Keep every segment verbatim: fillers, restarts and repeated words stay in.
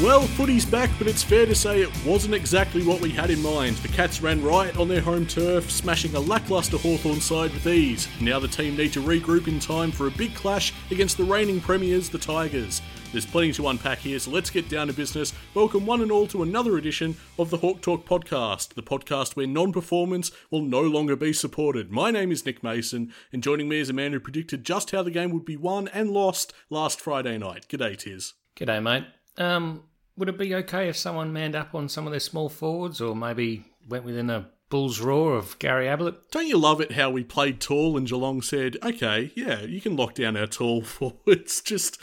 Well, footy's back, but it's fair to say it wasn't exactly what we had in mind. The Cats ran riot on their home turf, smashing a lacklustre Hawthorn side with ease. Now the team need to regroup in time for a big clash against the reigning premiers, the Tigers. There's plenty to unpack here, so let's get down to business. Welcome one and all to another edition of the Hawk Talk podcast, the podcast where non-performance will no longer be supported. My name is Nick Mason, and joining me is a man who predicted just how the game would be won and lost last Friday night. G'day, Tiz. G'day, mate. Um... Would it be okay if someone manned up on some of their small forwards or maybe went within a bull's roar of Gary Ablett? Don't you love it how we played tall and Geelong said, okay, yeah, you can lock down our tall forwards. Just,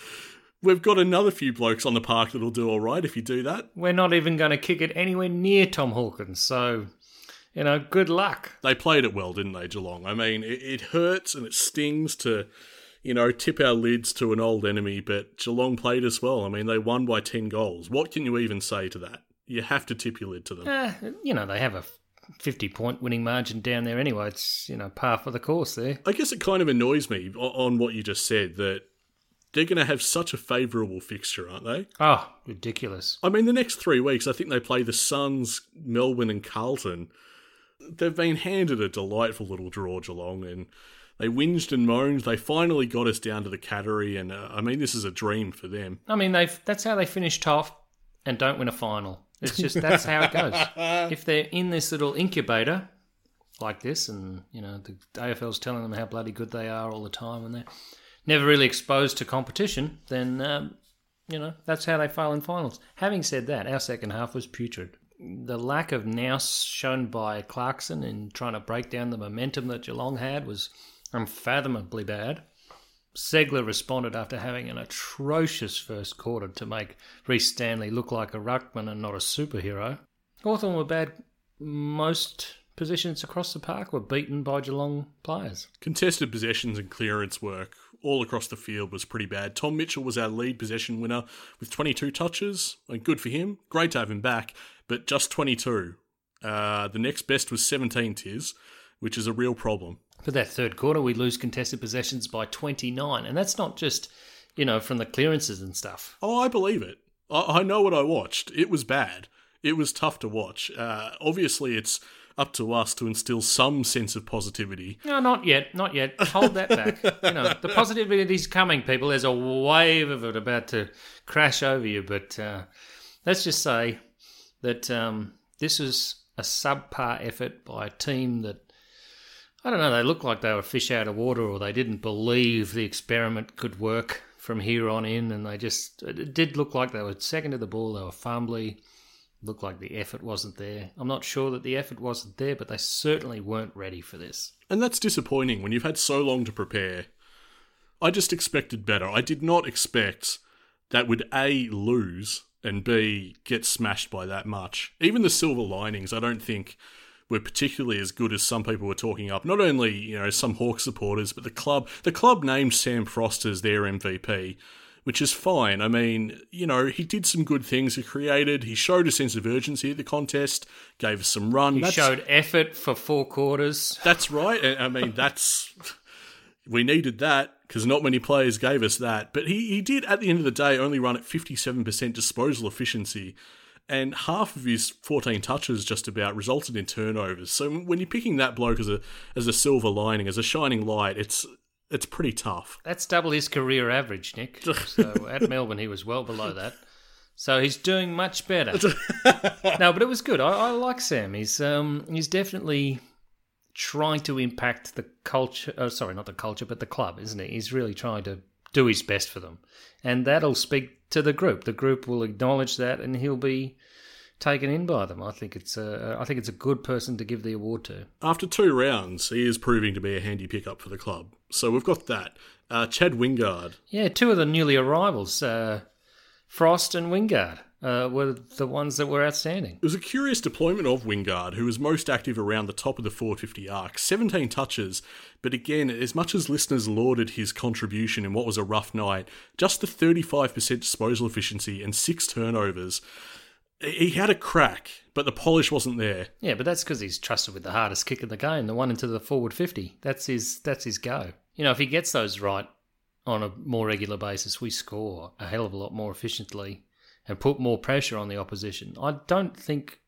we've got another few blokes on the park that'll do all right if you do that. We're not even going to kick it anywhere near Tom Hawkins, so... You know, good luck. They played it well, didn't they, Geelong? I mean, it, it hurts and it stings to... you know, tip our lids to an old enemy, but Geelong played as well. I mean, they won by ten goals. What can you even say to that? You have to tip your lid to them. Uh, you know, they have a fifty-point winning margin down there anyway. It's, you know, par for the course there. I guess it kind of annoys me on what you just said, that they're going to have such a favourable fixture, aren't they? Oh, ridiculous. I mean, the next three weeks, I think they play the Suns, Melbourne and Carlton. They've been handed a delightful little draw, Geelong, and... they whinged and moaned. They finally got us down to the Cattery, and uh, I mean, this is a dream for them. I mean, they've that's how they finish tough and don't win a final. It's just that's how it goes. If they're in this little incubator like this, and you know, the A F L's telling them how bloody good they are all the time, and they're never really exposed to competition, then um, you know that's how they fail in finals. Having said that, our second half was putrid. The lack of nous shown by Clarkson in trying to break down the momentum that Geelong had was unfathomably bad. Segler responded after having an atrocious first quarter to make Rhys Stanley look like a ruckman and not a superhero. Hawthorn were bad. Most positions across the park were beaten by Geelong players. Contested possessions and clearance work all across the field was pretty bad. Tom Mitchell was our lead possession winner with twenty-two touches, and good for him. Great to have him back, but just twenty-two. Uh, the next best was seventeen, Tiz, which is a real problem. For that third quarter, we lose contested possessions by twenty-nine. And that's not just, you know, from the clearances and stuff. Oh, I believe it. I, I know what I watched. It was bad. It was tough to watch. Uh, obviously, it's up to us to instill some sense of positivity. No, not yet. Not yet. Hold that back. You know, the positivity's coming, people. There's a wave of it about to crash over you. But uh, let's just say that um, this is a subpar effort by a team that, I don't know, they looked like they were fish out of water, or they didn't believe the experiment could work from here on in, and they just, it did look like they were second to the ball, they were fumbly, looked like the effort wasn't there. I'm not sure that the effort wasn't there, but they certainly weren't ready for this. And that's disappointing when you've had so long to prepare. I just expected better. I did not expect that would A, lose, and B, get smashed by that much. Even the silver linings, I don't think... were particularly as good as some people were talking up. Not only, you know, some Hawks supporters, but the club. The club named Sam Frost as their M V P, which is fine. I mean, you know, he did some good things. He created, he showed a sense of urgency at the contest, gave us some run. He that's, showed effort for four quarters. That's right. I mean, that's... we needed that because not many players gave us that. But he, he did, at the end of the day, only run at fifty-seven percent disposal efficiency. And half of his fourteen touches just about resulted in turnovers. So when you're picking that bloke as a as a silver lining, as a shining light, it's it's pretty tough. That's double his career average, Nick. So at Melbourne, he was well below that. So he's doing much better. No, but it was good. I, I like Sam. He's um he's definitely trying to impact the culture. Oh, sorry, not the culture, but the club, isn't he? He's really trying to do his best for them. And that'll speak to the group. The group will acknowledge that, and he'll be taken in by them. I think it's a, I think it's a good person to give the award to. After two rounds, he is proving to be a handy pickup for the club. So we've got that. Uh, Chad Wingard. Yeah, two of the newly arrivals, uh, Frost and Wingard, uh, were the ones that were outstanding. It was a curious deployment of Wingard, who was most active around the top of the four fifty arc. seventeen touches, but again, as much as listeners lauded his contribution in what was a rough night, just the thirty-five percent disposal efficiency and six turnovers, he had a crack, but the polish wasn't there. Yeah, but that's because he's trusted with the hardest kick in the game, the one into the forward fifty. That's his, that's his go. You know, if he gets those right on a more regular basis, we score a hell of a lot more efficiently. and put more pressure on the opposition. I don't think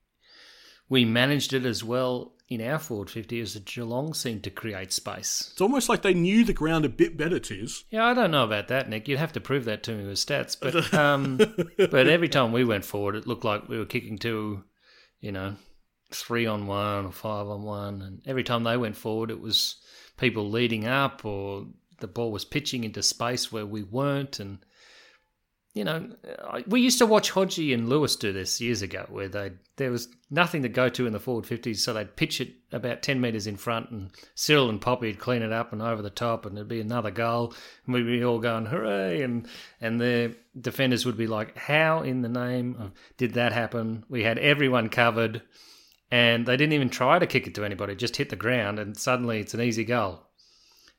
we managed it as well in our forward fifty as the Geelong seemed to create space. It's almost like they knew the ground a bit better, Tiz. Yeah, I don't know about that, Nick. You'd have to prove that to me with stats. But um, but every time we went forward, it looked like we were kicking to, you know, three on one or five on one. And every time they went forward, it was people leading up or the ball was pitching into space where we weren't. And, you know, we used to watch Hodgie and Lewis do this years ago where they there was nothing to go to in the forward fifties, so they'd pitch it about ten metres in front and Cyril and Poppy would clean it up and over the top and it'd be another goal and we'd be all going, hooray, and, and the defenders would be like, how in the name of did that happen? We had everyone covered and they didn't even try to kick it to anybody, just hit the ground and suddenly it's an easy goal.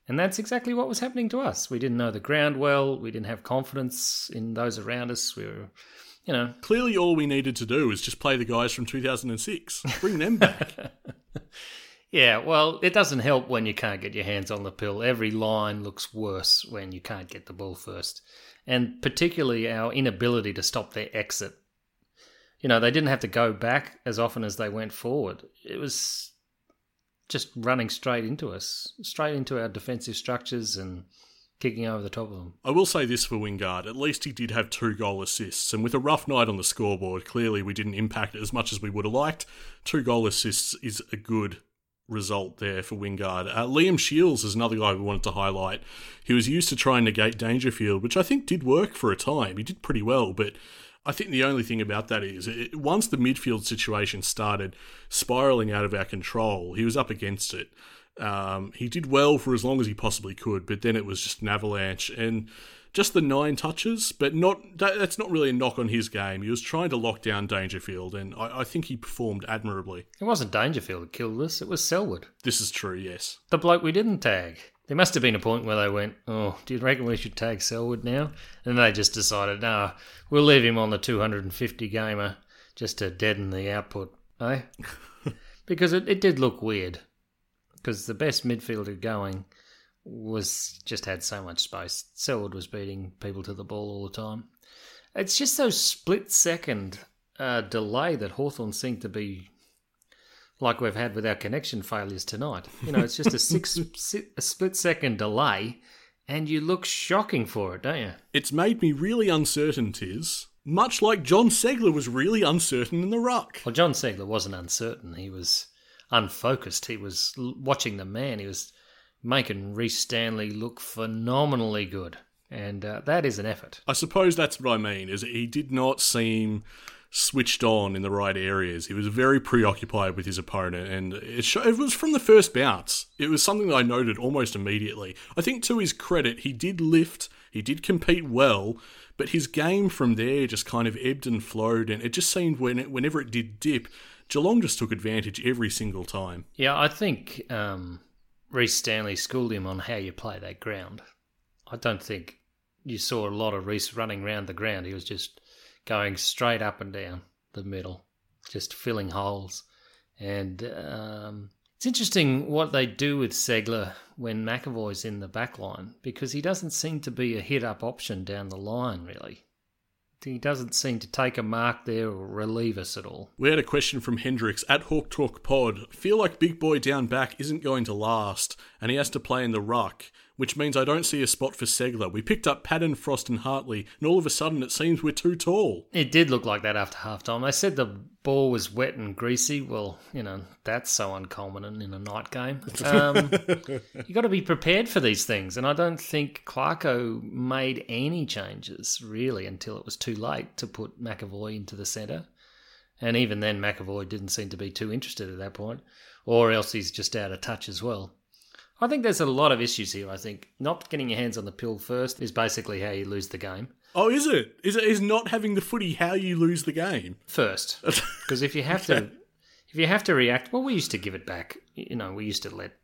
And that's exactly what was happening to us. We didn't know the ground well. We didn't have confidence in those around us. We were, you know... Clearly all we needed to do was just play the guys from two thousand six. Bring them back. Yeah, well, it doesn't help when you can't get your hands on the pill. Every line looks worse when you can't get the ball first. And particularly our inability to stop their exit. You know, they didn't have to go back as often as they went forward. It was... just running straight into us, straight into our defensive structures and kicking over the top of them. I will say this for Wingard, at least he did have two goal assists, and with a rough night on the scoreboard, clearly we didn't impact it as much as we would have liked. Two goal assists is a good result there for Wingard. Uh, Liam Shields is another guy we wanted to highlight. He was used to try and negate Dangerfield, which I think did work for a time. He did pretty well, but... I think the only thing about that is it, once the midfield situation started spiralling out of our control, he was up against it. Um, he did well for as long as he possibly could, but then it was just an avalanche and just the nine touches, but not that, that's not really a knock on his game. He was trying to lock down Dangerfield, and I, I think he performed admirably. It wasn't Dangerfield that killed us, it was Selwood. This is true, yes. The bloke we didn't tag. There must have been a point where they went, oh, do you reckon we should tag Selwood now? And they just decided, no, we'll leave him on the two hundred fifty gamer just to deaden the output, eh? Because it, it did look weird. Because the best midfielder going was just had so much space. Selwood was beating people to the ball all the time. It's just those split-second uh, delay that Hawthorn seemed to be... like we've had with our connection failures tonight. You know, it's just a six, a split-second delay, and you look shocking for it, don't you? It's made me really uncertain, Tiz. Much like John Segler was really uncertain in the ruck. Well, John Segler wasn't uncertain. He was unfocused. He was watching the man. He was making Rhys Stanley look phenomenally good, and uh, that is an effort. I suppose that's what I mean, is he did not seem... switched on in the right areas. He was very preoccupied with his opponent, and it, showed, it was from the first bounce. It was something that I noted almost immediately. I think to his credit, he did lift, he did compete well, but his game from there just kind of ebbed and flowed, and it just seemed when it, whenever it did dip, Geelong just took advantage every single time. Yeah, I think um, Rhys Stanley schooled him on how you play that ground. I don't think you saw a lot of Rhys running around the ground. He was just... going straight up and down the middle, just filling holes. And um, it's interesting what they do with Segler when McAvoy's in the back line, because he doesn't seem to be a hit-up option down the line, really. He doesn't seem to take a mark there or relieve us at all. We had a question from Hendricks at Hawk Talk Pod. Feel like big boy down back isn't going to last, and he has to play in the ruck, which means I don't see a spot for Segler. We picked up Patton, Frost and Hartley, and all of a sudden it seems we're too tall. It did look like that after half-time. They said the ball was wet and greasy. Well, you know, that's so uncommon in a night game. Um, you got to be prepared for these things, and I don't think Clarko made any changes, really, until it was too late to put McAvoy into the centre. And even then, McAvoy didn't seem to be too interested at that point, or else he's just out of touch as well. I think there's a lot of issues here, I think. Not getting your hands on the pill first is basically how you lose the game. Oh, is it? Is it is not having the footy how you lose the game? First. Because if you have to if you have to react, well, we used to give it back. You know, we used to let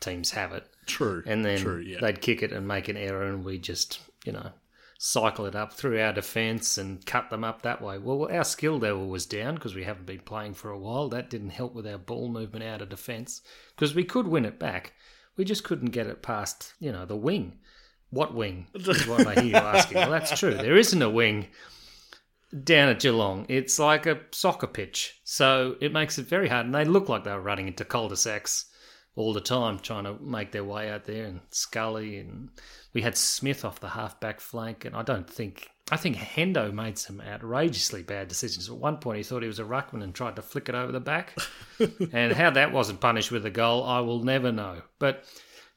teams have it. True. And then True, yeah. they'd kick it and make an error and we just, you know, cycle it up through our defence and cut them up that way. Well, our skill level was down because we haven't been playing for a while. That didn't help with our ball movement out of defence because we could win it back. We just couldn't get it past, you know, the wing. What wing is what I hear you asking. Well, that's true. There isn't a wing. down at Geelong, it's like a soccer pitch. So it makes it very hard. And they look like they were running into cul-de-sacs all the time, trying to make their way out there. And Scully, and we had Smith off the half-back flank. And I don't think... I think Hendo made some outrageously bad decisions. At one point, he thought he was a ruckman and tried to flick it over the back. And how that wasn't punished with a goal, I will never know. But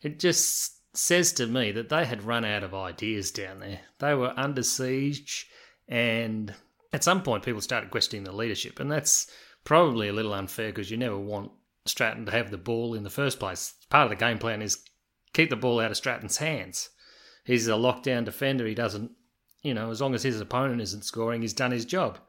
it just says to me that they had run out of ideas down there. They were under siege, and at some point, people started questioning the leadership. And that's probably a little unfair because you never want Stratton to have the ball in the first place. Part of the game plan is keep the ball out of Stratton's hands. He's a lockdown defender. He doesn't... You know, as long as his opponent isn't scoring, he's done his job.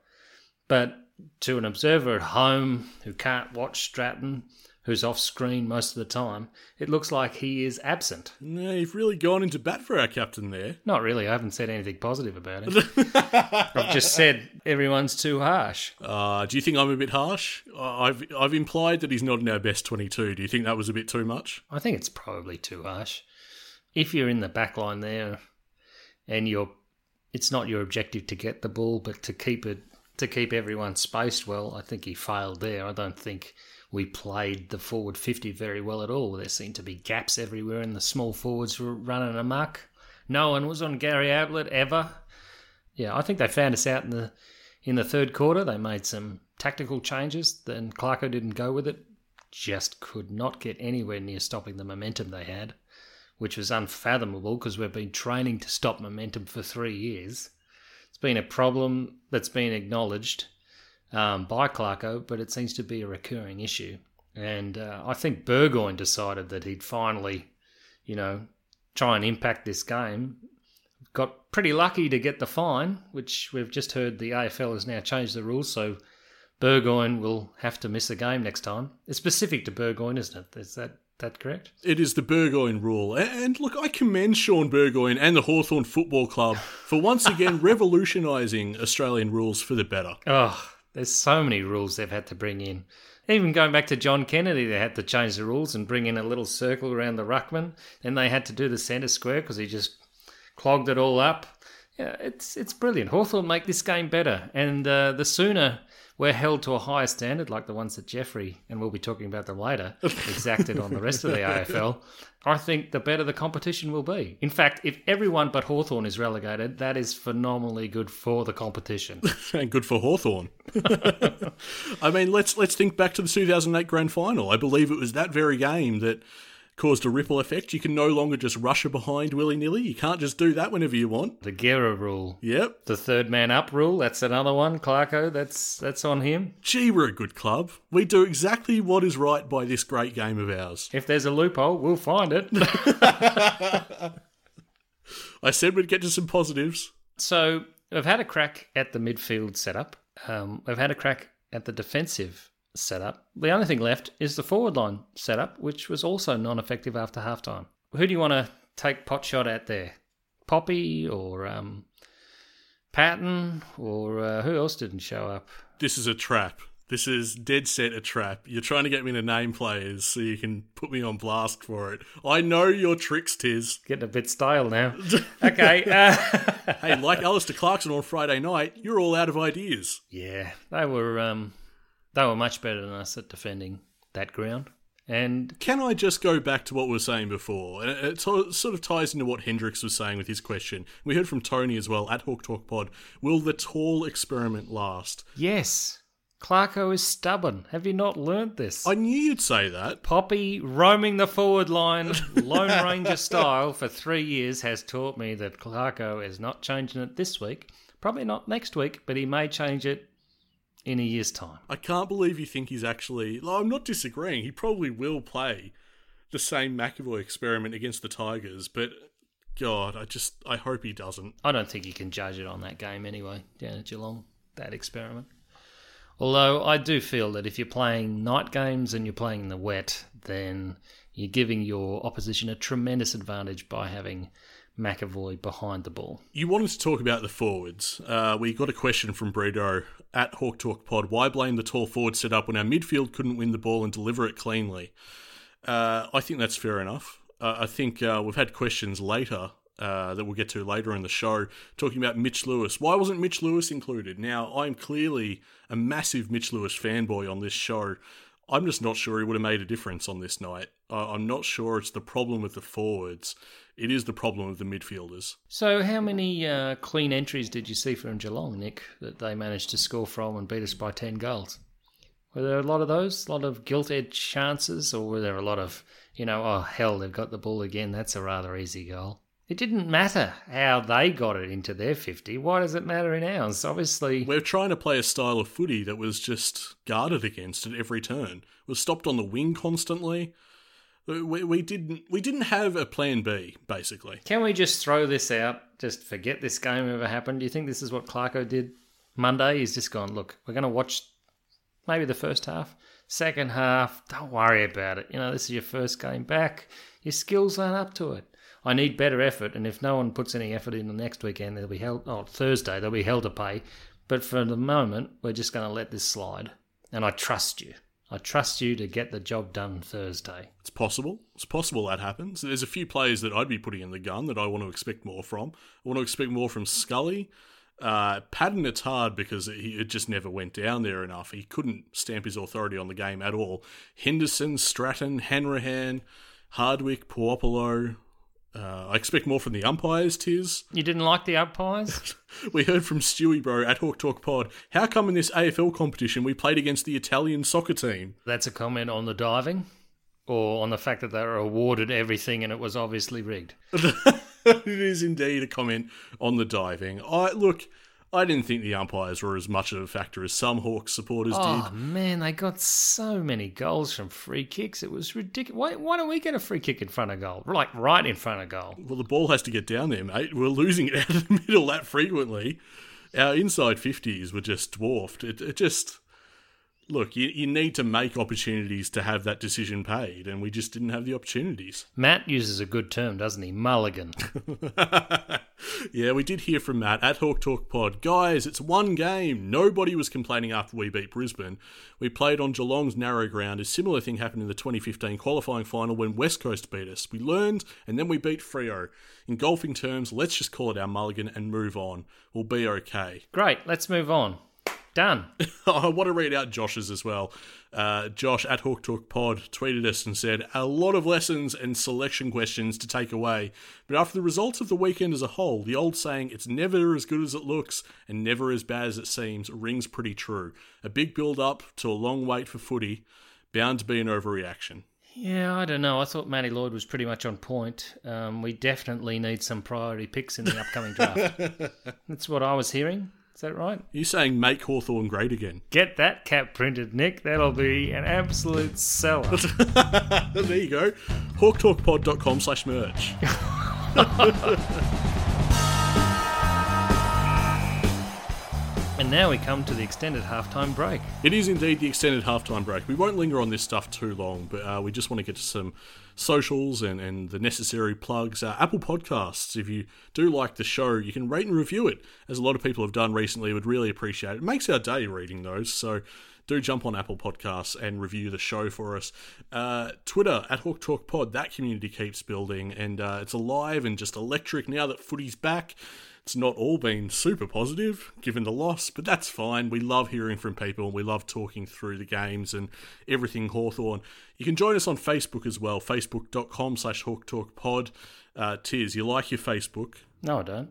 But to an observer at home who can't watch Stratton, who's off screen most of the time, it looks like he is absent. No, you've really gone into bat for our captain there. Not really. I haven't said anything positive about him. I've just said everyone's too harsh. Uh, do you think I'm a bit harsh? I've I've implied that he's not in our best twenty-two. Do you think that was a bit too much? I think it's probably too harsh. If you're in the back line there and you're... It's not your objective to get the ball, but to keep it to keep everyone spaced well. I think he failed there. I don't think we played the forward fifty very well at all. There seemed to be gaps everywhere, and the small forwards were running amok. No one was on Gary Ablett ever. Yeah, I think they found us out in the in the third quarter. They made some tactical changes, then Clarko didn't go with it. Just could not get anywhere near stopping the momentum they had, which was unfathomable because we've been training to stop momentum for three years. It's been a problem that's been acknowledged um, by Clarko, but it seems to be a recurring issue. And uh, I think Burgoyne decided that he'd finally, you know, try and impact this game. Got pretty lucky to get the fine, which we've just heard the A F L has now changed the rules, so Burgoyne will have to miss a game next time. It's specific to Burgoyne, isn't it? Is that... that correct? It is the Burgoyne rule. And look, I commend Sean Burgoyne and the Hawthorn Football Club for once again revolutionising Australian rules for the better. Oh, there's so many rules they've had to bring in. Even going back to John Kennedy, they had to change the rules and bring in a little circle around the ruckman. Then they had to do the centre square because he just clogged it all up. Yeah, it's it's brilliant. Hawthorn make this game better. And uh, the sooner... we're held to a higher standard like the ones that Jeffrey, and we'll be talking about them later, exacted on the rest of the A F L, I think the better the competition will be. In fact, if everyone but Hawthorn is relegated, that is phenomenally good for the competition. And good for Hawthorn. I mean, let's let's think back to the two thousand eight Grand Final. I believe it was that very game that caused a ripple effect. You can no longer just rush her behind willy-nilly. You can't just do that whenever you want. The Guerra rule. Yep. The third man up rule. That's another one. Clarko, that's that's on him. Gee, we're a good club. We do exactly what is right by this great game of ours. If there's a loophole, we'll find it. I said we'd get to some positives. So, I've had a crack at the midfield setup. Um, I've had a crack at the defensive setup. The only thing left is the forward line setup, which was also non-effective after halftime. Who do you want to take pot shot at there? Poppy or um, Patton or uh, who else didn't show up? This is a trap. This is dead set a trap. You're trying to get me to name players so you can put me on blast for it. I know your tricks, Tiz. Getting a bit stale now. Okay. Uh... hey, like Alistair Clarkson on Friday night, you're all out of ideas. Yeah, they were... Um... They were much better than us at defending that ground. And can I just go back to what we were saying before? It sort of ties into what Hendricks was saying with his question. We heard from Tony as well at Hawk Talk Pod. Will the tall experiment last? Yes. Clarko is stubborn. Have you not learnt this? I knew you'd say that. Poppy roaming the forward line, Lone Ranger style, for three years has taught me that Clarko is not changing it this week. Probably not next week, but he may change it in a year's time. I can't believe you think he's actually... Well, I'm not disagreeing. He probably will play the same McAvoy experiment against the Tigers, but God, I just... I hope he doesn't. I don't think you can judge it on that game anyway, down at Geelong, that experiment. Although I do feel that if you're playing night games and you're playing in the wet, then you're giving your opposition a tremendous advantage by having McAvoy behind the ball. You wanted to talk about the forwards. Uh, we got a question from Bredo at Hawk Talk Pod. Why blame the tall forward setup when our midfield couldn't win the ball and deliver it cleanly? Uh, I think that's fair enough. Uh, I think uh, we've had questions later uh, that we'll get to later in the show, talking about Mitch Lewis. Why wasn't Mitch Lewis included? Now, I'm clearly a massive Mitch Lewis fanboy on this show. I'm just not sure he would have made a difference on this night. Uh, I'm not sure it's the problem with the forwards. It is the problem with the midfielders. So how many uh, clean entries did you see from Geelong, Nick, that they managed to score from and beat us by ten goals? Were there a lot of those? A lot of gilt-edged chances? Or were there a lot of, you know, oh, hell, they've got the ball again. That's a rather easy goal. It didn't matter how they got it into their fifty. Why does it matter in ours? Obviously, we're trying to play a style of footy that was just guarded against at every turn. We're stopped on the wing constantly. We, we didn't we didn't have a plan B, basically. Can we just throw this out? Just forget this game ever happened? Do you think this is what Clarko did Monday? He's just gone, look, we're going to watch maybe the first half, second half. Don't worry about it. You know, this is your first game back. Your skills aren't up to it. I need better effort, and if no one puts any effort in the next weekend, they'll be held. Oh, Thursday, they'll be hell to pay. But for the moment, we're just going to let this slide. And I trust you. I trust you to get the job done Thursday. It's possible. It's possible that happens. There's a few players that I'd be putting in the gun that I want to expect more from. I want to expect more from Scully. Uh, Padden, it's hard because he, it just never went down there enough. He couldn't stamp his authority on the game at all. Henderson, Stratton, Hanrahan, Hardwick, Puopolo. Uh, I expect more from the umpires, Tiz. You didn't like the umpires? We heard from Stewie, bro, at Hawk Talk Pod. How come in this A F L competition we played against the Italian soccer team? That's a comment on the diving or on the fact that they were awarded everything and it was obviously rigged. It is indeed a comment on the diving. I Look, I didn't think the umpires were as much of a factor as some Hawks supporters oh, did. Oh, man, they got so many goals from free kicks. It was ridiculous. Why, why don't we get a free kick in front of goal? Like, right in front of goal. Well, the ball has to get down there, mate. We're losing it out of the middle that frequently. Our inside fifties were just dwarfed. It, it just... Look, you, you need to make opportunities to have that decision paid, and we just didn't have the opportunities. Matt uses a good term, doesn't he? Mulligan. Yeah, we did hear from Matt at Hawk Talk Pod. Guys, it's one game. Nobody was complaining after we beat Brisbane. We played on Geelong's narrow ground. A similar thing happened in the twenty fifteen qualifying final when West Coast beat us. We learned, and then we beat Freo. In golfing terms, let's just call it our mulligan and move on. We'll be okay. Great, let's move on. Done. I want to read out Josh's as well. Uh, Josh at Hawk Talk Pod tweeted us and said, a lot of lessons and selection questions to take away. But after the results of the weekend as a whole, the old saying, it's never as good as it looks and never as bad as it seems, rings pretty true. A big build-up to a long wait for footy, bound to be an overreaction. Yeah, I don't know. I thought Matty Lloyd was pretty much on point. Um, we definitely need some priority picks in the upcoming draft. That's what I was hearing. Is that right? You're saying make Hawthorn great again. Get that cap printed, Nick. That'll be an absolute seller. There you go. HawkTalkPod.com slash merch. And now we come to the extended halftime break. It is indeed the extended halftime break. We won't linger on this stuff too long, but uh, we just want to get to some socials and, and the necessary plugs. Uh, Apple Podcasts, if you do like the show, you can rate and review it, as a lot of people have done recently. Would really appreciate it. It makes our day reading those, so do jump on Apple Podcasts and review the show for us. Uh, Twitter, at Hawk Talk Pod, that community keeps building, and uh, it's alive and just electric now that footy's back. It's not all been super positive, given the loss, but that's fine. We love hearing from people, and we love talking through the games and everything Hawthorn. You can join us on Facebook as well, facebook.com slash hawktalkpod. Uh, Tiz, you like your Facebook? No, I don't.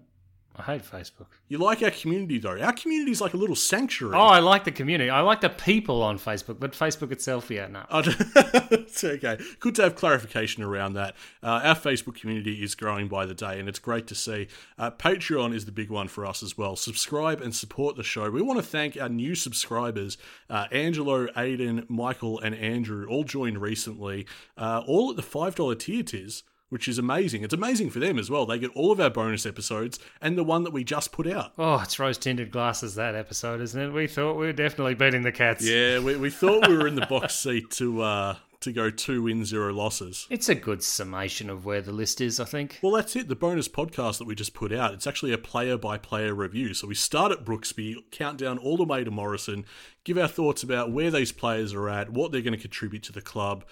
I hate Facebook. You like our community, though. Our community is like a little sanctuary. Oh, I like the community. I like the people on Facebook, but Facebook itself, yeah, no. It's okay. Good to have clarification around that. Uh, our Facebook community is growing by the day, and it's great to see. Uh, Patreon is the big one for us as well. Subscribe and support the show. We want to thank our new subscribers, uh, Angelo, Aiden, Michael, and Andrew, all joined recently, uh, all at the five dollars tier, Tiz. Which is amazing. It's amazing for them as well. They get all of our bonus episodes and the one that we just put out. Oh, it's rose-tinted glasses, that episode, isn't it? We thought we were definitely beating the Cats. Yeah, we, we thought we were in the box seat to uh, to go two wins, zero losses. It's a good summation of where the list is, I think. Well, that's it. The bonus podcast that we just put out, it's actually a player-by-player review. So we start at Brooksby, count down all the way to Morrison, give our thoughts about where these players are at, what they're going to contribute to the club,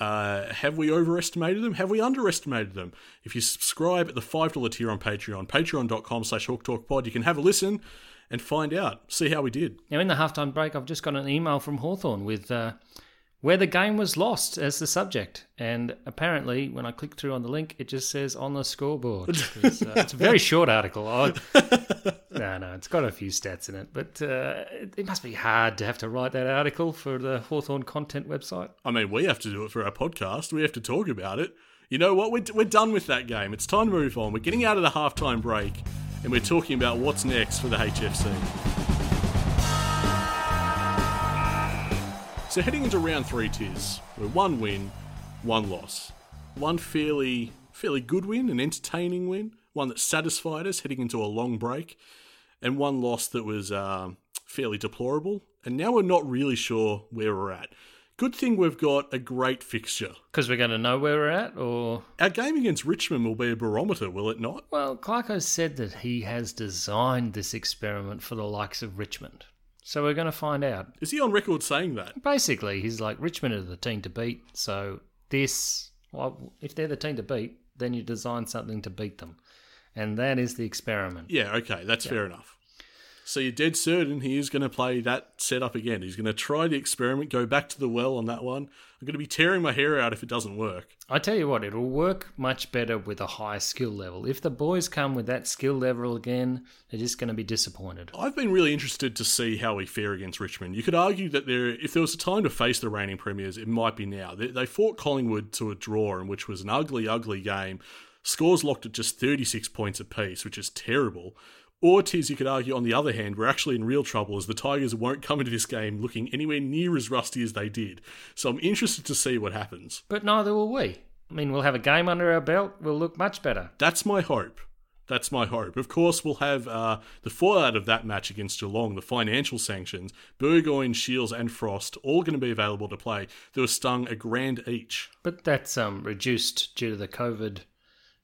Uh, have we overestimated them? Have we underestimated them? If you subscribe at the five dollars tier on Patreon, patreon.com slash HawkTalkPod, you can have a listen and find out, see how we did. Now, in the halftime break, I've just got an email from Hawthorne with uh, where the game was lost as the subject. And apparently, when I click through on the link, it just says on the scoreboard. It's, uh, it's a very short article. I, no, no, it's got a few stats in it. But uh, it, it must be hard to have to write that article for the Hawthorne content website. I mean, we have to do it for our podcast. We have to talk about it. You know what? We're, we're done with that game. It's time to move on. We're getting out of the halftime break, and we're talking about what's next for the H F C. So heading into round three, Tiz, we're one win, one loss. One fairly fairly good win, an entertaining win, one that satisfied us heading into a long break, and one loss that was um, fairly deplorable. And now we're not really sure where we're at. Good thing we've got a great fixture. Because we're going to know where we're at, or... Our game against Richmond will be a barometer, will it not? Well, Clarko said that he has designed this experiment for the likes of Richmond. So we're going to find out. Is he on record saying that? Basically, he's like, Richmond are the team to beat, so this... Well, if they're the team to beat, then you design something to beat them. And that is the experiment. Yeah, okay, that's yeah. fair enough. So you're dead certain he is going to play that setup again. He's going to try the experiment, go back to the well on that one. I'm going to be tearing my hair out if it doesn't work. I tell you what, it'll work much better with a high skill level. If the boys come with that skill level again, they're just going to be disappointed. I've been really interested to see how we fare against Richmond. You could argue that there, if there was a time to face the reigning premiers, it might be now. They, they fought Collingwood to a draw, in which was an ugly, ugly game. Scores locked at just thirty-six points apiece, which is terrible. Or, Tiz, you could argue, on the other hand, we're actually in real trouble as the Tigers won't come into this game looking anywhere near as rusty as they did. So I'm interested to see what happens. But neither will we. I mean, we'll have a game under our belt. We'll look much better. That's my hope. That's my hope. Of course, we'll have uh, the fallout of that match against Geelong, the financial sanctions. Burgoyne, Shields and Frost, all going to be available to play. They were stung a grand each. But that's um, reduced due to the COVID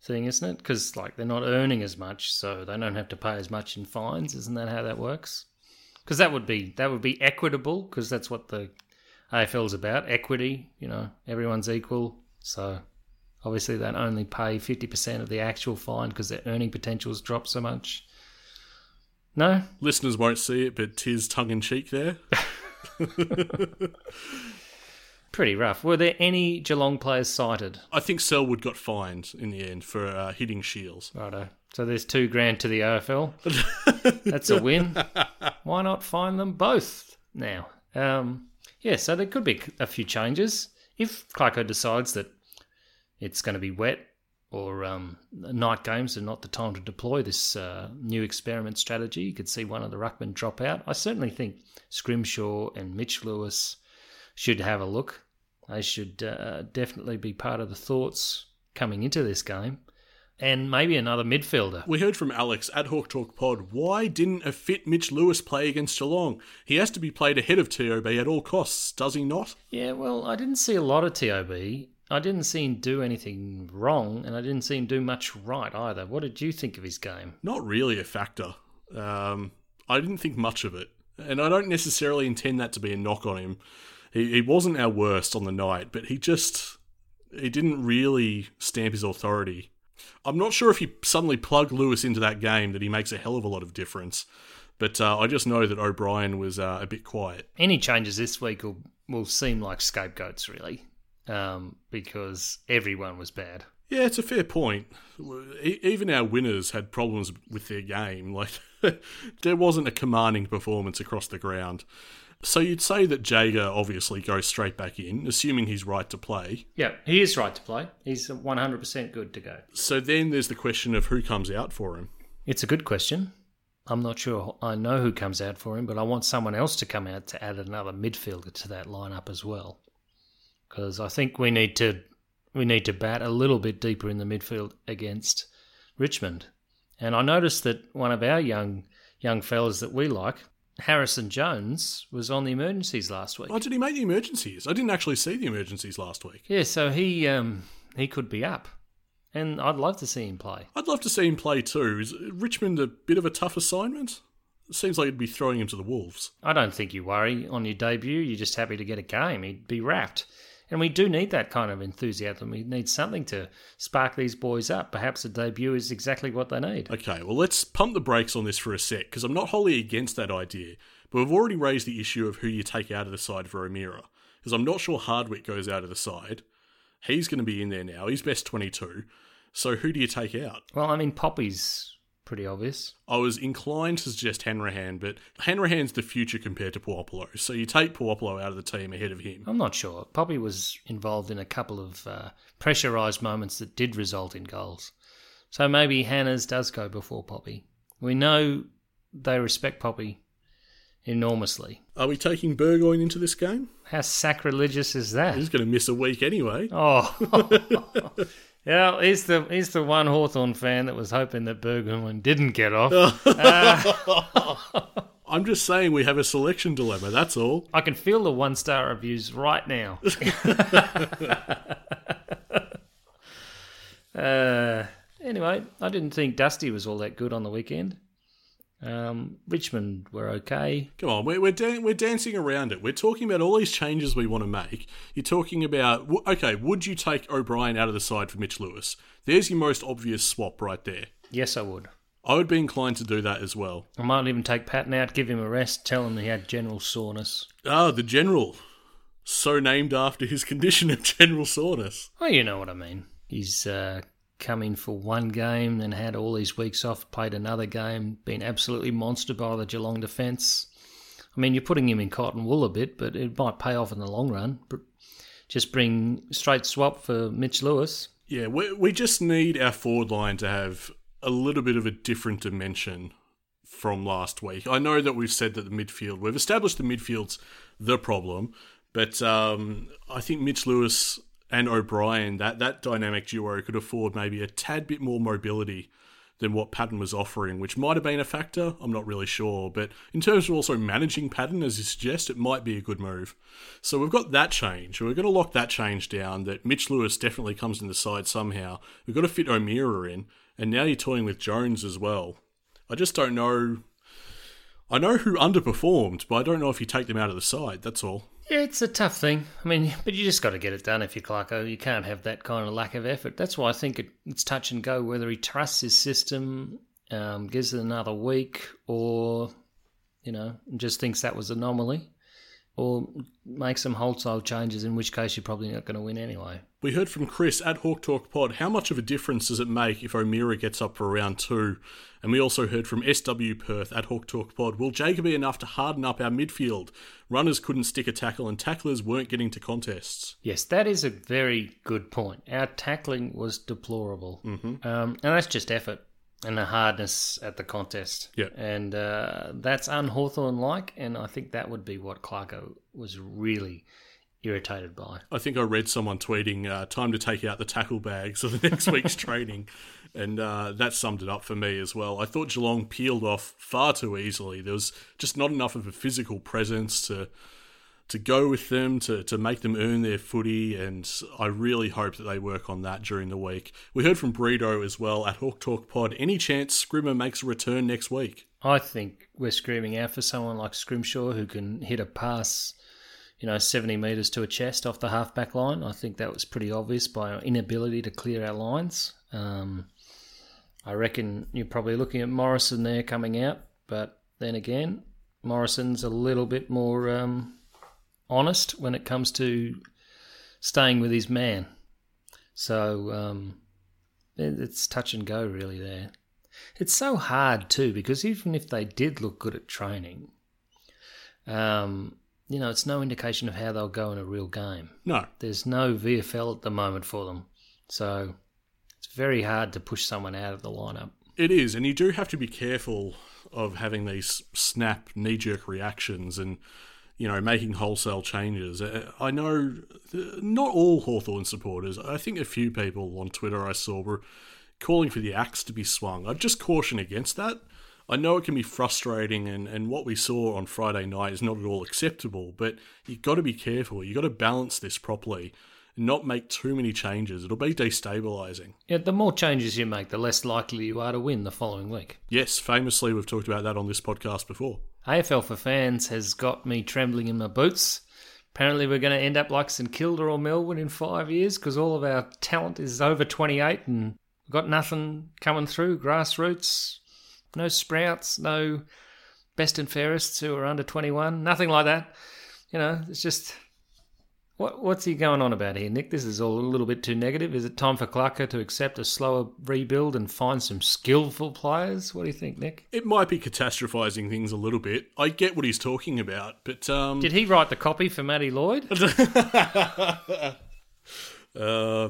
thing, isn't it? Because like they're not earning as much, so they don't have to pay as much in fines. Isn't that how that works? Because that would be that would be equitable, because that's what the A F L is about, equity. You know, everyone's equal. So obviously they only pay fifty percent of the actual fine because their earning potentials drop so much. No, listeners won't see it, but tis tongue in cheek there. Pretty rough. Were there any Geelong players cited? I think Selwood got fined in the end for uh, hitting Shields. Righto. So there's two grand to the A F L. That's a win. Why not fine them both now? Um, yeah, so there could be a few changes. If Clarko decides that it's going to be wet or um, night games are not the time to deploy this uh, new experiment strategy, you could see one of the ruckmen drop out. I certainly think Scrimshaw and Mitch Lewis should have a look. They should uh, definitely be part of the thoughts coming into this game. And maybe another midfielder. We heard from Alex at Hawk Talk Pod, why didn't a fit Mitch Lewis play against Geelong? He has to be played ahead of T O B at all costs, does he not? Yeah, well, I didn't see a lot of T O B. I didn't see him do anything wrong, and I didn't see him do much right either. What did you think of his game? Not really a factor. Um, I didn't think much of it. And I don't necessarily intend that to be a knock on him. He, he wasn't our worst on the night, but he just, he didn't really stamp his authority. I'm not sure if you suddenly plug Lewis into that game that he makes a hell of a lot of difference, but uh, I just know that O'Brien was uh, a bit quiet. Any changes this week will, will seem like scapegoats, really, um, because everyone was bad. Yeah, it's a fair point. Even our winners had problems with their game. Like, there wasn't a commanding performance across the ground. So you'd say that Jager obviously goes straight back in, assuming he's right to play. Yeah, he is right to play. He's one hundred percent good to go. So then there's the question of who comes out for him. It's a good question. I'm not sure I know who comes out for him, but I want someone else to come out to add another midfielder to that lineup as well. Because I think we need to we need to bat a little bit deeper in the midfield against Richmond. And I noticed that one of our young young fellas that we like, Harrison Jones, was on the emergencies last week. Oh, did he make the emergencies? I didn't actually see the emergencies last week. Yeah, so he um, he could be up. And I'd love to see him play. I'd love to see him play too. Is Richmond a bit of a tough assignment? It seems like it'd be throwing him to the Wolves. I don't think you worry on your debut. You're just happy to get a game. He'd be wrapped. And we do need that kind of enthusiasm. We need something to spark these boys up. Perhaps a debut is exactly what they need. Okay, well, let's pump the brakes on this for a sec, because I'm not wholly against that idea, but we've already raised the issue of who you take out of the side for O'Meara, because I'm not sure Hardwick goes out of the side. He's going to be in there now. He's best twenty-two. So who do you take out? Well, I mean, Poppy's pretty obvious. I was inclined to suggest Hanrahan, but Hanrahan's the future compared to Puopolo. So you take Puopolo out of the team ahead of him. I'm not sure. Poppy was involved in a couple of uh, pressurised moments that did result in goals. So maybe Hannah's does go before Poppy. We know they respect Poppy enormously. Are we taking Burgoyne into this game? How sacrilegious is that? He's going to miss a week anyway. Oh, yeah, he's the he's the one Hawthorn fan that was hoping that Burgoyne didn't get off. uh, I'm just saying we have a selection dilemma, that's all. I can feel the one-star reviews right now. uh, anyway, I didn't think Dusty was all that good on the weekend. Um, Richmond were okay. Come on, we're we're, dan- we're dancing around it. We're talking about all these changes we want to make. You're talking about, okay, would you take O'Brien out of the side for Mitch Lewis? There's your most obvious swap right there. Yes, I would. I would be inclined to do that as well. I might even take Patton out, give him a rest, tell him he had general soreness. Ah, the general. So named after his condition of general soreness. Oh, you know what I mean. He's, uh... come in for one game, then had all these weeks off, played another game, been absolutely monstered by the Geelong defence. I mean, you're putting him in cotton wool a bit, but it might pay off in the long run. But just bring straight swap for Mitch Lewis. Yeah, we we just need our forward line to have a little bit of a different dimension from last week. I know that we've said that the midfield, we've established the midfield's the problem, but um, I think Mitch Lewis and O'Brien, that, that dynamic duo could afford maybe a tad bit more mobility than what Patton was offering, which might have been a factor. I'm not really sure. But in terms of also managing Patton, as you suggest, it might be a good move. So we've got that change. We're going to lock that change down, that Mitch Lewis definitely comes in the side somehow. We've got to fit O'Meara in. And now you're toying with Jones as well. I just don't know. I know who underperformed, but I don't know if you take them out of the side. That's all. Yeah, it's a tough thing. I mean, but you just got to get it done if you're Clarko. You can't have that kind of lack of effort. That's why I think it, it's touch and go whether he trusts his system, um, gives it another week, or, you know, just thinks that was an anomaly, or makes some wholesale changes, in which case you're probably not going to win anyway. We heard from Chris at Hawk Talk Pod. How much of a difference does it make if O'Meara gets up for round two? And we also heard from S W Perth at Hawk Talk Pod. Will Jacob be enough to harden up our midfield? Runners couldn't stick a tackle and tacklers weren't getting to contests. Yes, that is a very good point. Our tackling was deplorable. Mm-hmm. Um, and that's just effort and the hardness at the contest. Yeah. And uh, that's un-Hawthorn-like, and I think that would be what Clarko was really irritated by. I think I read someone tweeting, uh, time to take out the tackle bags of the next week's training, and uh, that summed it up for me as well. I thought Geelong peeled off far too easily. There was just not enough of a physical presence to to go with them, to, to make them earn their footy, and I really hope that they work on that during the week. We heard from Bredo as well at Hawk Talk Pod. Any chance Scrimmer makes a return next week? I think we're screaming out for someone like Scrimshaw who can hit a pass, you know, seventy metres to a chest off the half-back line. I think that was pretty obvious by our inability to clear our lines. Um, I reckon you're probably looking at Morrison there coming out, but then again, Morrison's a little bit more... Um, honest when it comes to staying with his man. So um, it's touch and go really there. It's so hard too, because even if they did look good at training, um, you know, it's no indication of how they'll go in a real game. No. There's no V F L at the moment for them. So it's very hard to push someone out of the lineup. It is, and you do have to be careful of having these snap, knee-jerk reactions and, you know, making wholesale changes. I know not all Hawthorn supporters, I think a few people on Twitter I saw were calling for the axe to be swung. I'd just caution against that. I know it can be frustrating, and, and what we saw on Friday night is not at all acceptable, but you've got to be careful. You've got to balance this properly and not make too many changes. It'll be destabilising. Yeah, the more changes you make, the less likely you are to win the following week. Yes, famously we've talked about that on this podcast before. A F L for Fans has got me trembling in my boots. Apparently we're going to end up like St Kilda or Melbourne in five years because all of our talent is over twenty-eight and we've got nothing coming through. Grassroots, no sprouts, no best and fairests who are under twenty-one, nothing like that. You know, it's just... What, what's he going on about here, Nick? This is all a little bit too negative. Is it time for Clarko to accept a slower rebuild and find some skillful players? What do you think, Nick? It might be catastrophising things a little bit. I get what he's talking about, but... Um... Did he write the copy for Matty Lloyd? uh,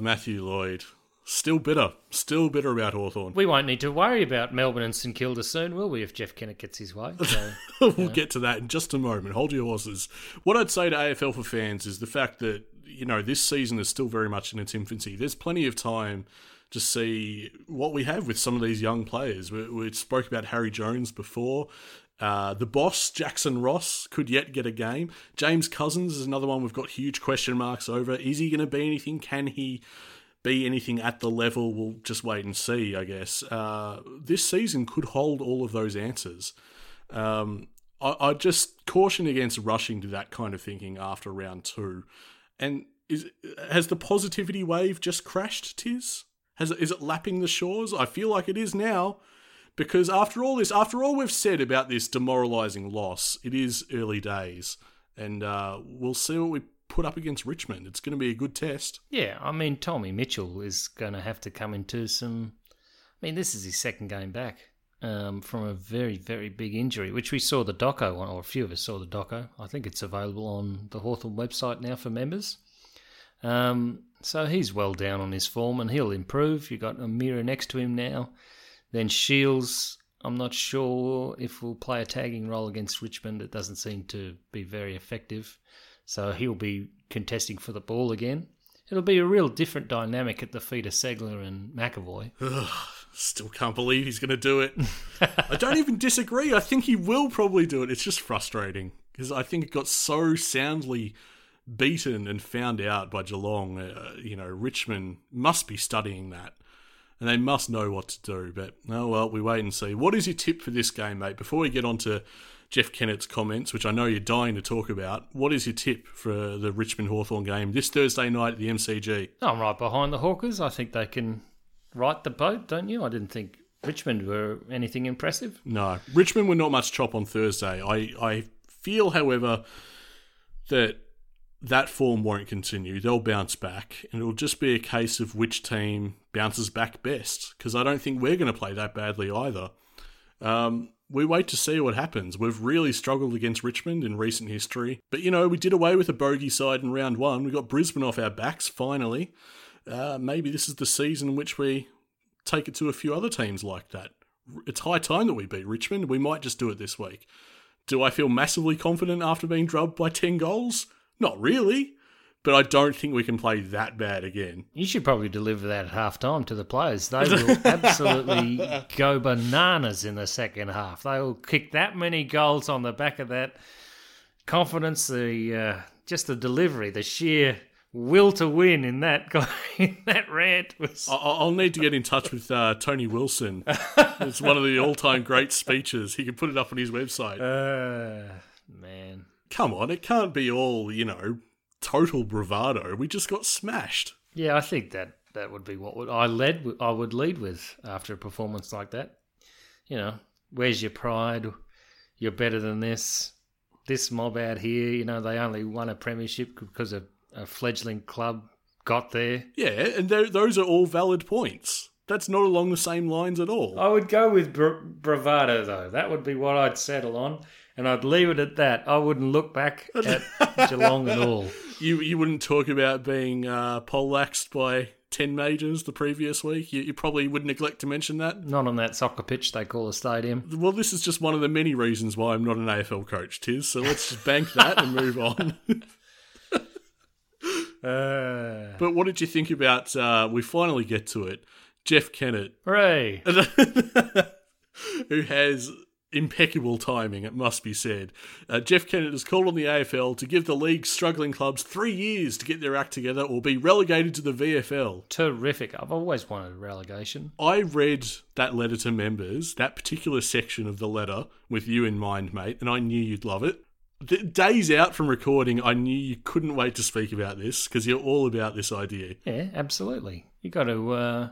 Matthew Lloyd. Still bitter. Still bitter about Hawthorn. We won't need to worry about Melbourne and St Kilda soon, will we, if Jeff Kennett gets his way? So, we'll you know. get to that in just a moment. Hold your horses. What I'd say to A F L for fans is the fact that, you know, this season is still very much in its infancy. There's plenty of time to see what we have with some of these young players. We, we spoke about Harry Jones before. Uh, the boss, Jackson Ross, could yet get a game. James Cousins is another one we've got huge question marks over. Is he going to be anything? Can he... be anything at the level? We'll just wait and see, I guess. Uh, this season could hold all of those answers. Um, I, I just caution against rushing to that kind of thinking after round two. And is, has the positivity wave just crashed, Tiz? Has, is it lapping the shores? I feel like it is now. Because after all this, after all we've said about this demoralising loss, it is early days. And uh, we'll see what we... put up against Richmond. It's going to be a good test. Yeah, I mean, Tommy Mitchell is going to have to come into some... I mean, this is his second game back um, from a very, very big injury, which we saw the doco on, or a few of us saw the doco. I think it's available on the Hawthorn website now for members. Um, so he's well down on his form, and he'll improve. You've got Amira next to him now. Then Shields, I'm not sure if we'll play a tagging role against Richmond. It doesn't seem to be very effective. So he'll be contesting for the ball again. It'll be a real different dynamic at the feet of Segler and McAvoy. Ugh, still can't believe he's going to do it. I don't even disagree. I think he will probably do it. It's just frustrating because I think it got so soundly beaten and found out by Geelong. Uh, you know, Richmond must be studying that and they must know what to do. But, oh, well, we wait and see. What is your tip for this game, mate? Before we get on to... Jeff Kennett's comments, which I know you're dying to talk about. What is your tip for the Richmond Hawthorn game this Thursday night at the M C G? I'm right behind the Hawkers. I think they can right the boat, don't you? I didn't think Richmond were anything impressive. No, Richmond were not much chop on Thursday. I, I feel, however, that that form won't continue. They'll bounce back, and it'll just be a case of which team bounces back best, because I don't think we're going to play that badly either. Um... We wait to see what happens. We've really struggled against Richmond in recent history. But, you know, we did away with a bogey side in round one. We got Brisbane off our backs, finally. Uh, maybe this is the season in which we take it to a few other teams like that. It's high time that we beat Richmond. We might just do it this week. Do I feel massively confident after being drubbed by ten goals? Not really. But I don't think we can play that bad again. You should probably deliver that at half-time to the players. They will absolutely go bananas in the second half. They will kick that many goals on the back of that confidence, the uh, just the delivery, the sheer will to win in that in that rant. Was... I'll need to get in touch with uh, Tony Wilson. It's one of the all-time great speeches. He can put it up on his website. Uh, man. Come on, it can't be all, you know... total bravado. We just got smashed. Yeah, I think that that would be what would I led. I would lead with after a performance like that. You know, where's your pride? You're better than this. This mob out here, you know, they only won a premiership because a, a fledgling club got there. Yeah, and those are all valid points. That's not along the same lines at all. I would go with bra- bravado, though. That would be what I'd settle on. And I'd leave it at that. I wouldn't look back at Geelong at all. You you wouldn't talk about being uh, poleaxed by ten majors the previous week. You, you probably would neglect to mention that. Not on that soccer pitch they call a stadium. Well, this is just one of the many reasons why I'm not an A F L coach, Tiz. So let's just bank that and move on. uh... But what did you think about? Uh, we finally get to it. Jeff Kennett, hooray! Who has impeccable timing, it must be said. Uh, Jeff Kennett has called on the A F L to give the league's struggling clubs three years to get their act together or be relegated to the V F L. Terrific. I've always wanted a relegation. I read that letter to members, that particular section of the letter, with you in mind, mate, and I knew you'd love it. the days out from recording, I knew you couldn't wait to speak about this because you're all about this idea. Yeah, absolutely. You got to, uh,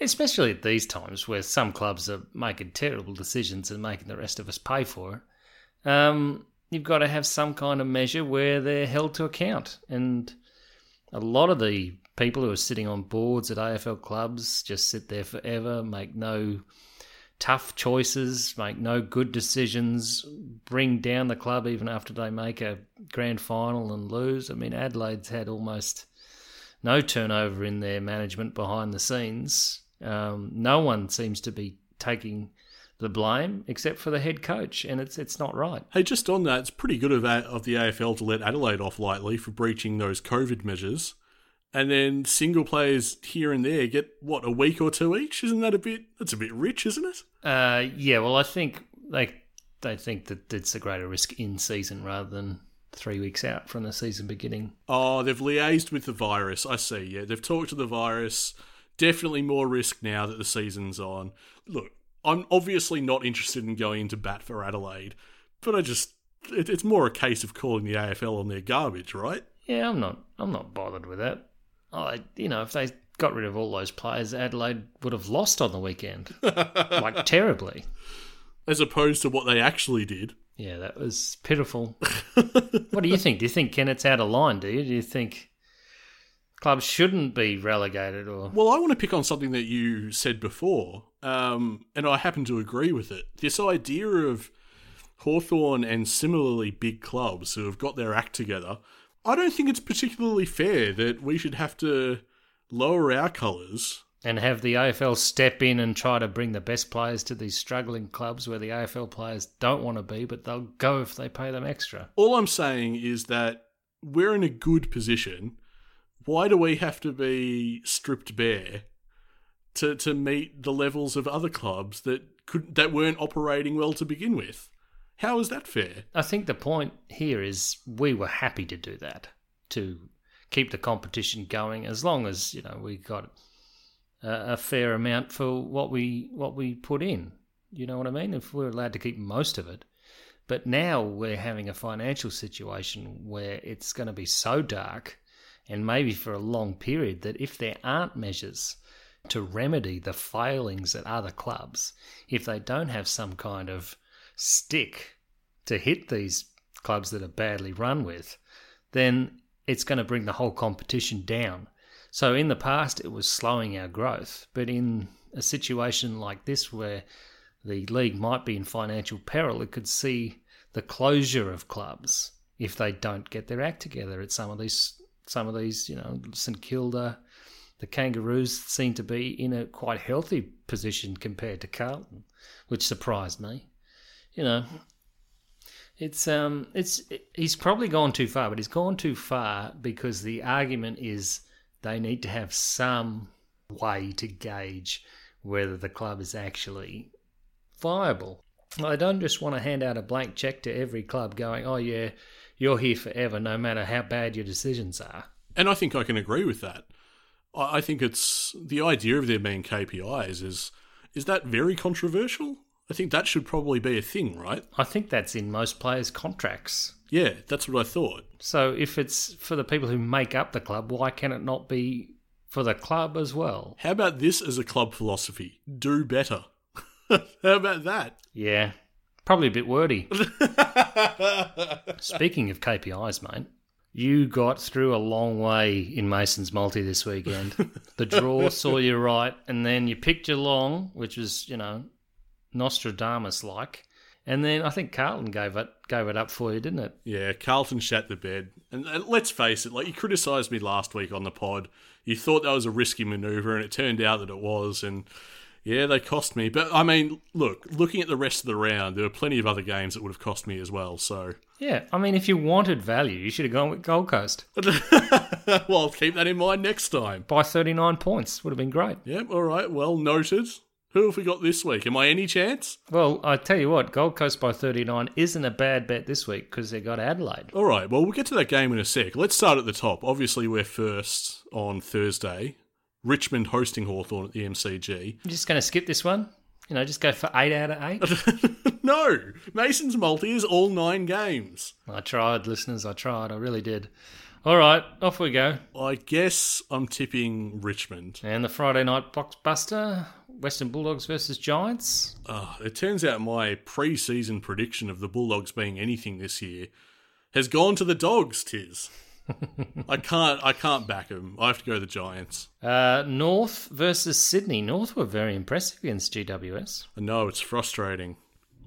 especially at these times where some clubs are making terrible decisions and making the rest of us pay for it. Um, you've got to have some kind of measure where they're held to account. And a lot of the people who are sitting on boards at A F L clubs just sit there forever, make no tough choices, make no good decisions, bring down the club even after they make a grand final and lose. I mean, Adelaide's had almost no turnover in their management behind the scenes. Um, no one seems to be taking the blame except for the head coach, and it's it's not right. Hey, just on that, it's pretty good of of the A F L to let Adelaide off lightly for breaching those COVID measures. And then single players here and there get, what, a week or two each? Isn't that a bit, that's a bit rich, isn't it? Uh, yeah, well, I think they they think that it's a greater risk in season rather than three weeks out from the season beginning. Oh, they've liaised with the virus. I see, yeah. They've talked to the virus. Definitely more risk now that the season's on. Look, I'm obviously not interested in going into bat for Adelaide, but I just, it, it's more a case of calling the A F L on their garbage, right? Yeah, I'm not, I'm not bothered with that. I, you know, if they got rid of all those players, Adelaide would have lost on the weekend, like terribly. As opposed to what they actually did. Yeah, that was pitiful. What do you think? Do you think Kennett's out of line, do you? Do you think clubs shouldn't be relegated? Or? Well, I want to pick on something that you said before, um, and I happen to agree with it. This idea of Hawthorn and similarly big clubs who have got their act together, I don't think it's particularly fair that we should have to lower our colours. And have the A F L step in and try to bring the best players to these struggling clubs where the A F L players don't want to be, but they'll go if they pay them extra. All I'm saying is that we're in a good position. Why do we have to be stripped bare to, to meet the levels of other clubs that could that weren't operating well to begin with? How is that fair? I think the point here is we were happy to do that, to keep the competition going, as long as, you know, we got a, a fair amount for what we what we put in. You know what I mean? If we were allowed to keep most of it. But now we're having a financial situation where it's going to be so dark, and maybe for a long period, that if there aren't measures to remedy the failings at other clubs, if they don't have some kind of stick to hit these clubs that are badly run with, then it's going to bring the whole competition down. So in the past, it was slowing our growth. But in a situation like this where the league might be in financial peril, it could see the closure of clubs if they don't get their act together. At some of these, some of these, you know, St Kilda, the Kangaroos seem to be in a quite healthy position compared to Carlton, which surprised me. You know, it's um, it's it, he's probably gone too far, but he's gone too far because the argument is they need to have some way to gauge whether the club is actually viable. I don't just want to hand out a blank check to every club going, oh yeah, you're here forever, no matter how bad your decisions are. And I think I can agree with that. I think it's the idea of there being K P Is is is that very controversial? I think that should probably be a thing, right? I think that's in most players' contracts. Yeah, that's what I thought. So if it's for the people who make up the club, why can it not be for the club as well? How about this as a club philosophy? Do better. How about that? Yeah, probably a bit wordy. Speaking of K P Is, mate, you got through a long way in Mason's multi this weekend. The draw saw you right, and then you picked your long, which was, you know, Nostradamus-like. And then I think Carlton gave it gave it up for you, didn't it? Yeah, Carlton shat the bed. And let's face it, like you criticised me last week on the pod. You thought that was a risky manoeuvre, and it turned out that it was. And yeah, they cost me. But I mean, look, looking at the rest of the round, there were plenty of other games that would have cost me as well. So yeah, I mean, if you wanted value, you should have gone with Gold Coast. Well, I'll keep that in mind next time. By thirty-nine points would have been great. Yep, all right, well noted. Who have we got this week? Am I any chance? Well, I tell you what, Gold Coast by thirty-nine isn't a bad bet this week because they got Adelaide. All right, well, we'll get to that game in a sec. Let's start at the top. Obviously, we're first on Thursday. Richmond hosting Hawthorn at the M C G. I'm just going to skip this one. You know, just go for eight out of eight. No, Mason's multi is all nine games. I tried, listeners, I tried, I really did. All right, off we go. I guess I'm tipping Richmond. And the Friday night blockbuster, Western Bulldogs versus Giants. Oh, it turns out my pre-season prediction of the Bulldogs being anything this year has gone to the Dogs, tis. I can't I can't back them. I have to go to the Giants. Uh, North versus Sydney. North were very impressive against G W S. I know, it's frustrating.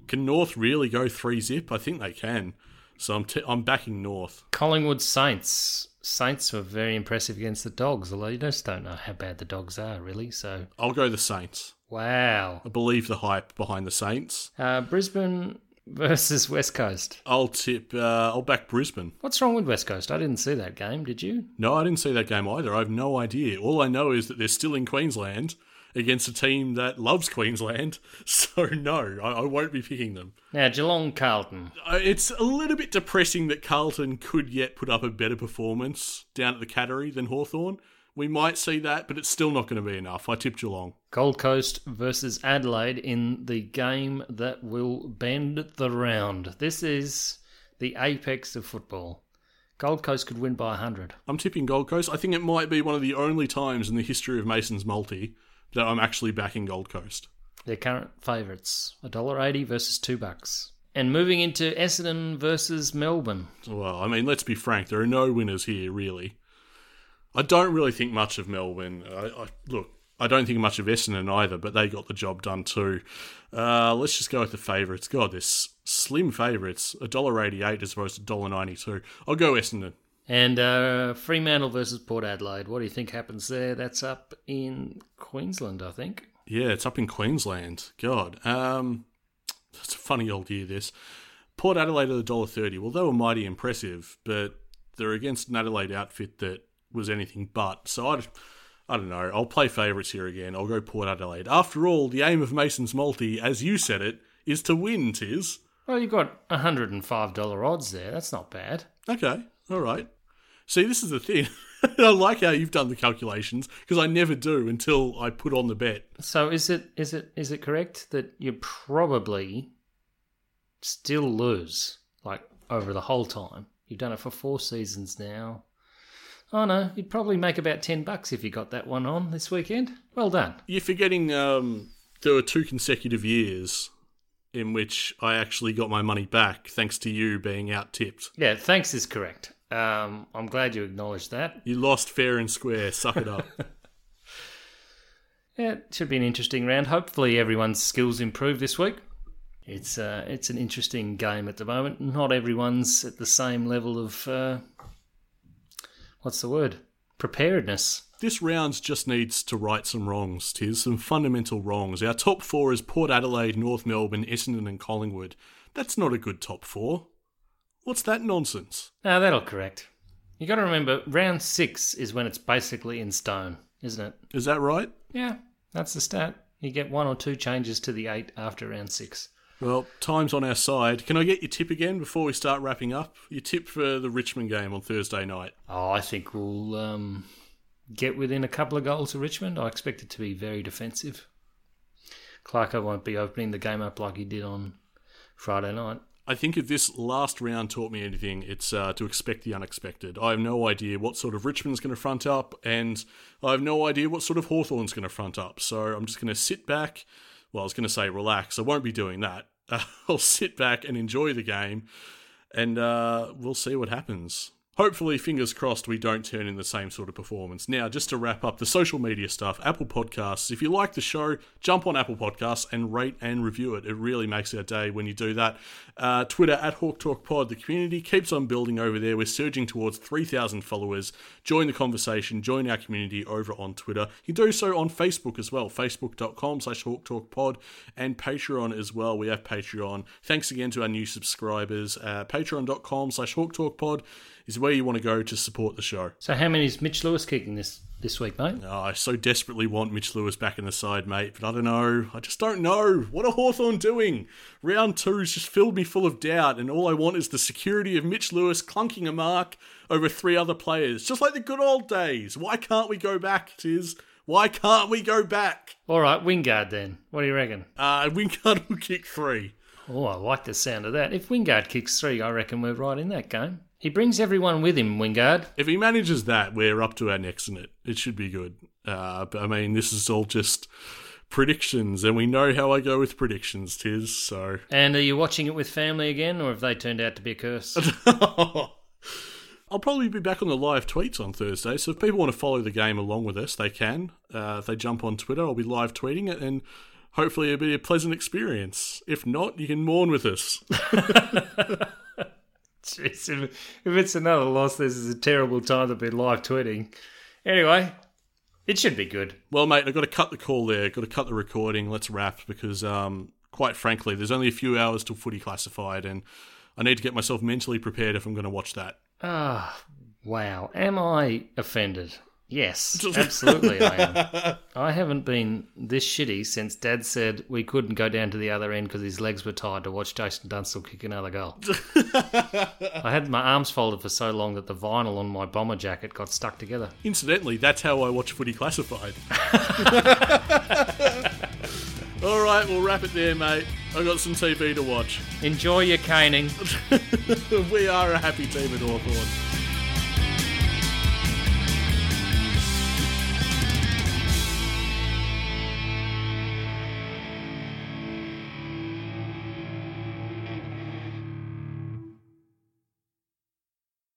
Can North really go three zip? I think they can. So I'm, t- I'm backing North. Collingwood Saints. Saints were very impressive against the Dogs, although you just don't know how bad the Dogs are, really. So I'll go the Saints. Wow. I believe the hype behind the Saints. Uh, Brisbane versus West Coast. I'll tip, uh, I'll back Brisbane. What's wrong with West Coast? I didn't see that game, did you? No, I didn't see that game either. I have no idea. All I know is that they're still in Queensland against a team that loves Queensland. So no, I, I won't be picking them. Now, Geelong Carlton. It's a little bit depressing that Carlton could yet put up a better performance down at the Cattery than Hawthorn. We might see that, but it's still not going to be enough. I tip Geelong. Gold Coast versus Adelaide in the game that will bend the round. This is the apex of football. Gold Coast could win by one hundred. I'm tipping Gold Coast. I think it might be one of the only times in the history of Mason's multi that I'm actually backing Gold Coast. Their current favourites, one dollar eighty versus two bucks. And moving into Essendon versus Melbourne. Well, I mean, let's be frank. There are no winners here, really. I don't really think much of Melbourne. I, I, look, I don't think much of Essendon either, but they got the job done too. Uh, let's just go with the favourites. God, there's slim favourites. one dollar eighty-eight as opposed to one dollar ninety-two. I'll go Essendon. And uh, Fremantle versus Port Adelaide. What do you think happens there? That's up in Queensland, I think. Yeah, it's up in Queensland. God, um, it's a funny old year, this. Port Adelaide at one dollar thirty. Well, they were mighty impressive, but they're against an Adelaide outfit that was anything but. So I, I don't know. I'll play favourites here again. I'll go Port Adelaide. After all, the aim of Mason's multi, as you said it, is to win, tis. Well, you've got one hundred five dollars odds there. That's not bad. Okay. All right. See, this is the thing. I like how you've done the calculations because I never do until I put on the bet. So is it is it is it correct that you probably still lose, like, over the whole time? You've done it for four seasons now. Oh, no, you'd probably make about ten bucks if you got that one on this weekend. Well done. You're forgetting um, there were two consecutive years in which I actually got my money back, thanks to you being out-tipped. Yeah, thanks is correct. Um, I'm glad you acknowledged that. You lost fair and square. Suck it up. Yeah, it should be an interesting round. Hopefully everyone's skills improve this week. It's uh, it's an interesting game at the moment. Not everyone's at the same level of... Uh, What's the word? Preparedness. This round just needs to right some wrongs, tis. Some fundamental wrongs. Our top four is Port Adelaide, North Melbourne, Essendon and Collingwood. That's not a good top four. What's that nonsense? No, that'll correct. You got to remember, round six is when it's basically in stone, isn't it? Is that right? Yeah, that's the stat. You get one or two changes to the eight after round six. Well, time's on our side. Can I get your tip again before we start wrapping up? Your tip for the Richmond game on Thursday night. Oh, I think we'll um, get within a couple of goals of Richmond. I expect it to be very defensive. Clarko won't be opening the game up like he did on Friday night. I think if this last round taught me anything, it's uh, to expect the unexpected. I have no idea what sort of Richmond's going to front up, and I have no idea what sort of Hawthorn's going to front up. So I'm just going to sit back. Well, I was going to say relax. I won't be doing that. Uh, I'll sit back and enjoy the game, and uh, we'll see what happens. Hopefully, fingers crossed, we don't turn in the same sort of performance. Now, just to wrap up the social media stuff, Apple Podcasts. If you like the show, jump on Apple Podcasts and rate and review it. It really makes our day when you do that. Uh, Twitter, at Hawk Talk Pod. The community keeps on building over there. We're surging towards three thousand followers. Join the conversation. Join our community over on Twitter. You can do so on Facebook as well, facebook.com slash Hawk Talk Pod, and Patreon as well. We have Patreon. Thanks again to our new subscribers. Uh, patreon.com slash Hawk Talk Pod is where you want to go to support the show. So how many is Mitch Lewis kicking this, this week, mate? Oh, I so desperately want Mitch Lewis back in the side, mate, but I don't know. I just don't know. What are Hawthorn doing? Round two's just filled me full of doubt, and all I want is the security of Mitch Lewis clunking a mark over three other players, just like the good old days. Why can't we go back, tis? Why can't we go back? All right, Wingard then. What do you reckon? Uh, Wingard will kick three. Oh, I like the sound of that. If Wingard kicks three, I reckon we're right in that game. He brings everyone with him, Wingard. If he manages that, we're up to our necks in it. It should be good. Uh, I mean, this is all just predictions, and we know how I go with predictions, Tiz, so... And are you watching it with family again, or have they turned out to be a curse? I'll probably be back on the live tweets on Thursday, so if people want to follow the game along with us, they can. Uh, if they jump on Twitter, I'll be live tweeting it, and hopefully it'll be a pleasant experience. If not, you can mourn with us. Jeez, if, if it's another loss, this is a terrible time to be live tweeting. Anyway... It should be good. Well, mate, I've got to cut the call there. Got to cut the recording. Let's wrap because, um, quite frankly, there's only a few hours till Footy Classified and I need to get myself mentally prepared if I'm going to watch that. Ah, oh, wow. Am I offended? Yes, absolutely I am. I haven't been this shitty since Dad said we couldn't go down to the other end because his legs were tired to watch Jason Dunstall kick another goal. I had my arms folded for so long that the vinyl on my bomber jacket got stuck together. Incidentally, that's how I watch Footy Classified. All right, we'll wrap it there, mate. I've got some T V to watch. Enjoy your caning. We are a happy team at Hawthorn.